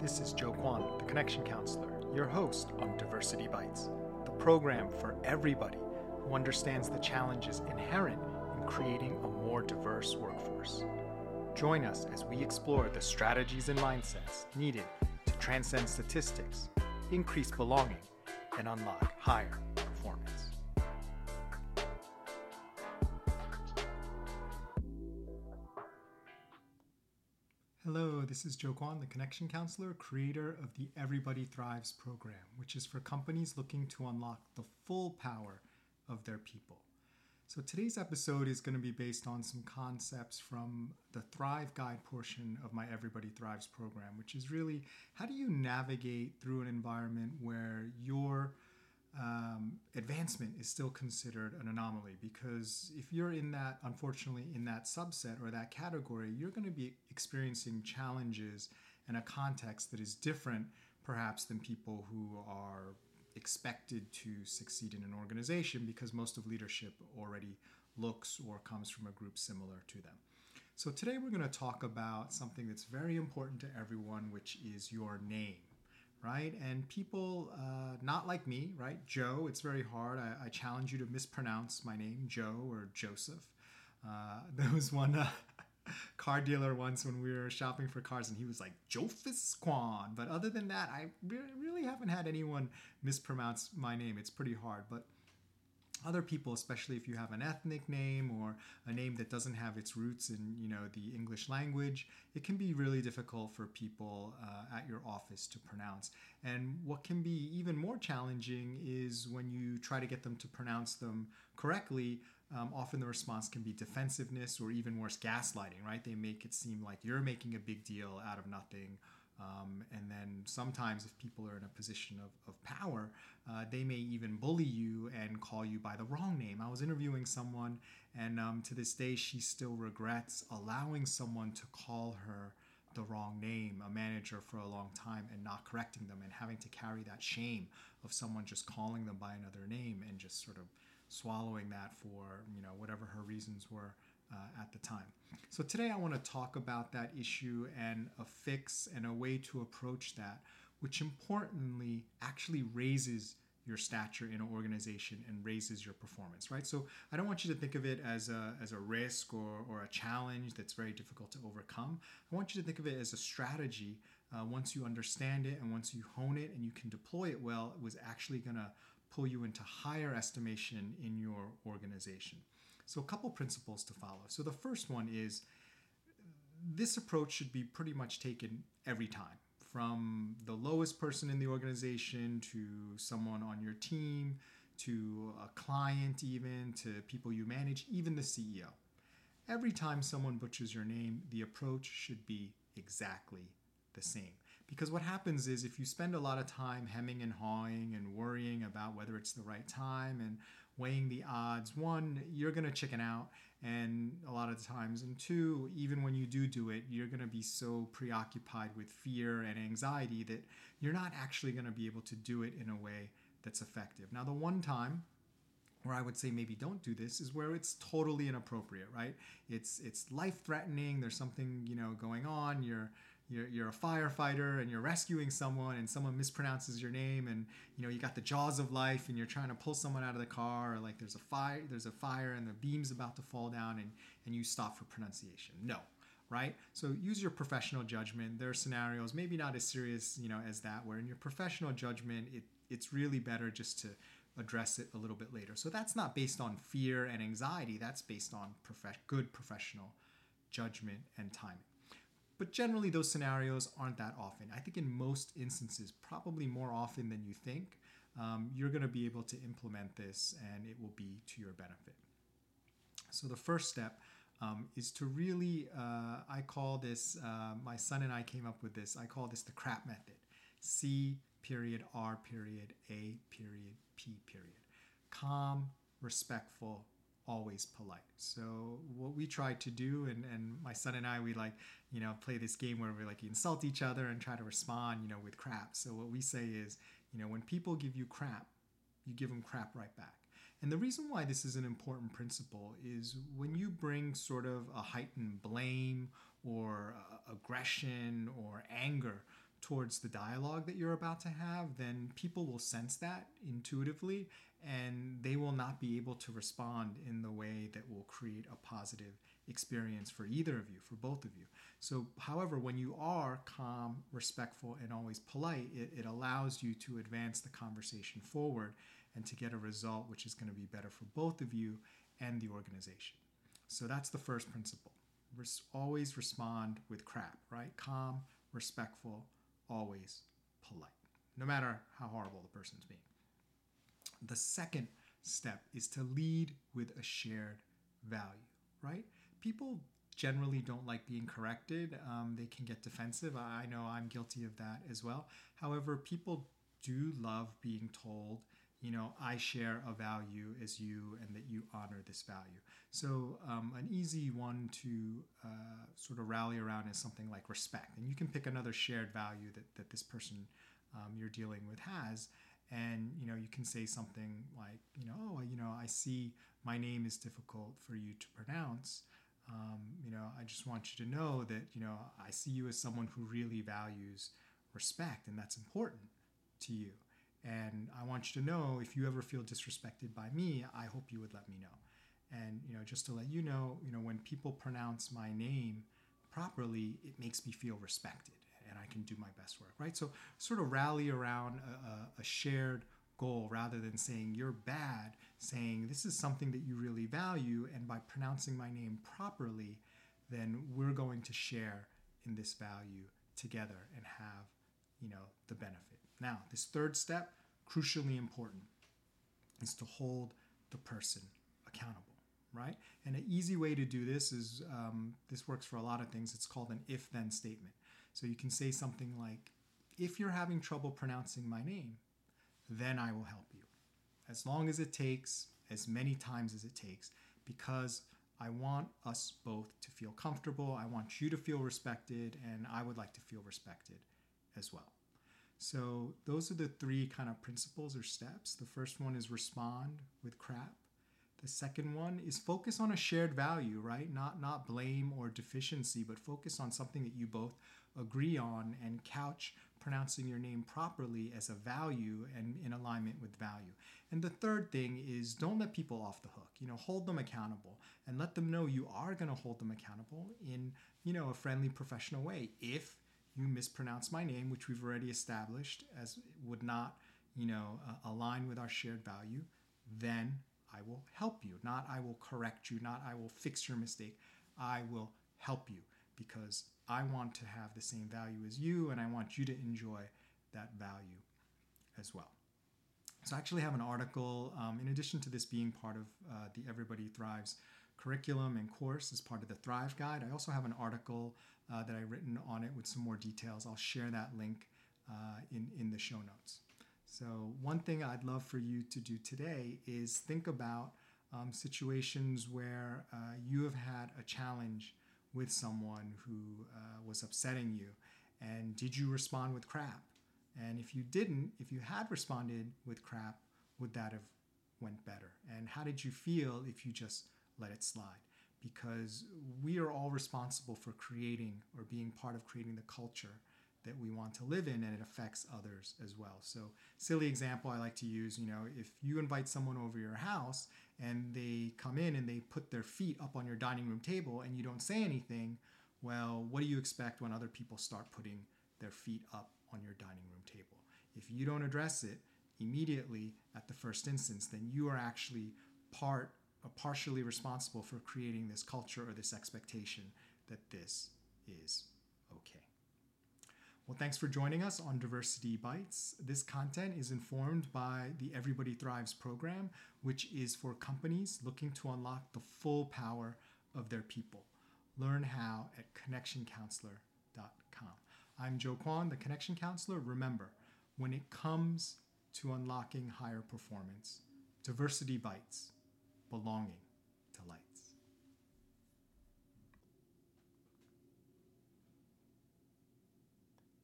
This is Joe Kwon, the Connection Counselor, your host on Diversity Bites, the program for everybody who understands the challenges inherent in creating a more diverse workforce. Join us as we explore the strategies and mindsets needed to transcend statistics, increase belonging, and unlock higher performance. Hello, this is Joe Kwon, the Connection Counselor, creator of the Everybody Thrives program, which is for companies looking to unlock the full power of their people. So today's episode is going to be based on some concepts from the Thrive Guide portion of my Everybody Thrives program, which is really how do you navigate through an environment where your advancement is still considered an anomaly? Because if you're in that, unfortunately, in that subset or that category, you're going to be experiencing challenges in a context that is different, perhaps, than people who are expected to succeed in an organization because most of leadership already looks or comes from a group similar to them. So today we're going to talk about something that's very important to everyone, which is your name, right? And people not like me, right? Joe, it's very hard. I challenge you to mispronounce my name, Joe or Joseph. There was one car dealer once when we were shopping for cars and he was like, Jophis Kwon. But other than that, I really haven't had anyone mispronounce my name. It's pretty hard. But other people, especially if you have an ethnic name or a name that doesn't have its roots in, you know, the English language, it can be really difficult for people at your office to pronounce. And what can be even more challenging is when you try to get them to pronounce them correctly. Often the response can be defensiveness or even worse, gaslighting, right? They make it seem like you're making a big deal out of nothing. And then sometimes if people are in a position of power, they may even bully you and call you by the wrong name. I was interviewing someone and to this day, she still regrets allowing someone to call her the wrong name, a manager, for a long time and not correcting them and having to carry that shame of someone just calling them by another name and just sort of swallowing that for, you know, whatever her reasons were at the time. So today I want to talk about that issue and a fix and a way to approach that, which importantly actually raises your stature in an organization and raises your performance, right? So I don't want you to think of it as a risk or a challenge that's very difficult to overcome. I want you to think of it as a strategy. Once you understand it and once you hone it and you can deploy it well, it was actually going to pull you into higher estimation in your organization. So a couple principles to follow. So the first one is this approach should be pretty much taken every time, from the lowest person in the organization to someone on your team, to a client even, to people you manage, even the CEO. Every time someone butchers your name, the approach should be exactly the same. Because what happens is if you spend a lot of time hemming and hawing and worrying about whether it's the right time and weighing the odds, one, you're going to chicken out and a lot of the times, and two, even when you do it, you're going to be so preoccupied with fear and anxiety that you're not actually going to be able to do it in a way that's effective. Now, the one time where I would say maybe don't do this is where it's totally inappropriate, right? It's life-threatening. There's something, you know, going on. You're a firefighter and you're rescuing someone and someone mispronounces your name and, you know, you got the jaws of life and you're trying to pull someone out of the car, or like there's a fire and the beam's about to fall down and you stop for pronunciation. No, right? So use your professional judgment. There are scenarios, maybe not as serious, you know, as that, where in your professional judgment, it's really better just to address it a little bit later. So that's not based on fear and anxiety. That's based on good professional judgment and timing. But generally, those scenarios aren't that often. I think in most instances, probably more often than you think, you're going to be able to implement this and it will be to your benefit. So the first step is to really, I call this, my son and I came up with this, I call this the CRAP method. C.R.A.P. Calm, respectful, always polite. So what we try to do, and my son and I, we like, you know, play this game where we like insult each other and try to respond, you know, with crap. So what we say is, you know, when people give you crap, you give them crap right back. And the reason why this is an important principle is when you bring sort of a heightened blame or aggression or anger towards the dialogue that you're about to have, then people will sense that intuitively, and they will not be able to respond in the way that will create a positive experience for either of you, for both of you. So, however, when you are calm, respectful, and always polite, it allows you to advance the conversation forward and to get a result which is going to be better for both of you and the organization. So that's the first principle. Always respond with CRAP, right? Calm, respectful, always polite, no matter how horrible the person's being. The second step is to lead with a shared value, right? People generally don't like being corrected. They can get defensive. I know I'm guilty of that as well. However, people do love being told, you know, I share a value as you and that you honor this value. So an easy one to sort of rally around is something like respect. And you can pick another shared value that this person you're dealing with has. And, you know, you can say something like, you know, oh, you know, I see my name is difficult for you to pronounce. You know, I just want you to know that, you know, I see you as someone who really values respect, and that's important to you. And I want you to know, if you ever feel disrespected by me, I hope you would let me know. And, you know, just to let you know, when people pronounce my name properly, it makes me feel respected, and I can do my best work, right? So sort of rally around a shared goal rather than saying you're bad, saying this is something that you really value, and by pronouncing my name properly, then we're going to share in this value together and have, you know, the benefit. Now, this third step, crucially important, is to hold the person accountable, right? And an easy way to do this is, this works for a lot of things, it's called an if-then statement. So you can say something like, if you're having trouble pronouncing my name, then I will help you. As long as it takes, as many times as it takes, because I want us both to feel comfortable, I want you to feel respected, and I would like to feel respected as well. So those are the three kind of principles or steps. The first one is respond with CRAP. The second one is focus on a shared value, right? Not blame or deficiency, but focus on something that you both agree on, and couch pronouncing your name properly as a value and in alignment with value. And the third thing is, don't let people off the hook. You know, hold them accountable and let them know you are going to hold them accountable in, you know, a friendly, professional way. If you mispronounce my name, which we've already established as would not, you know, align with our shared value, then I will help you. Not I will correct you, not I will fix your mistake. I will help you because I want to have the same value as you, and I want you to enjoy that value as well. So I actually have an article, in addition to this being part of the Everybody Thrives curriculum and course as part of the Thrive Guide. I also have an article that I've written on it with some more details. I'll share that link in the show notes. So one thing I'd love for you to do today is think about situations where you have had a challenge with someone who was upsetting you. And did you respond with CRAP? And if you didn't, if you had responded with CRAP, would that have went better? And how did you feel if you just let it slide? Because we are all responsible for creating or being part of creating the culture that we want to live in, and it affects others as well. So silly example I like to use, you know, if you invite someone over your house and they come in and they put their feet up on your dining room table and you don't say anything, well, what do you expect when other people start putting their feet up on your dining room table? If you don't address it immediately at the first instance, then you are actually partially responsible for creating this culture or this expectation that this is okay. Well, thanks for joining us on Diversity Bites. This content is informed by the Everybody Thrives program, which is for companies looking to unlock the full power of their people. Learn how at connectioncounselor.com. I'm Joe Kwon, the Connection Counselor. Remember, when it comes to unlocking higher performance, diversity bites. Belonging to life.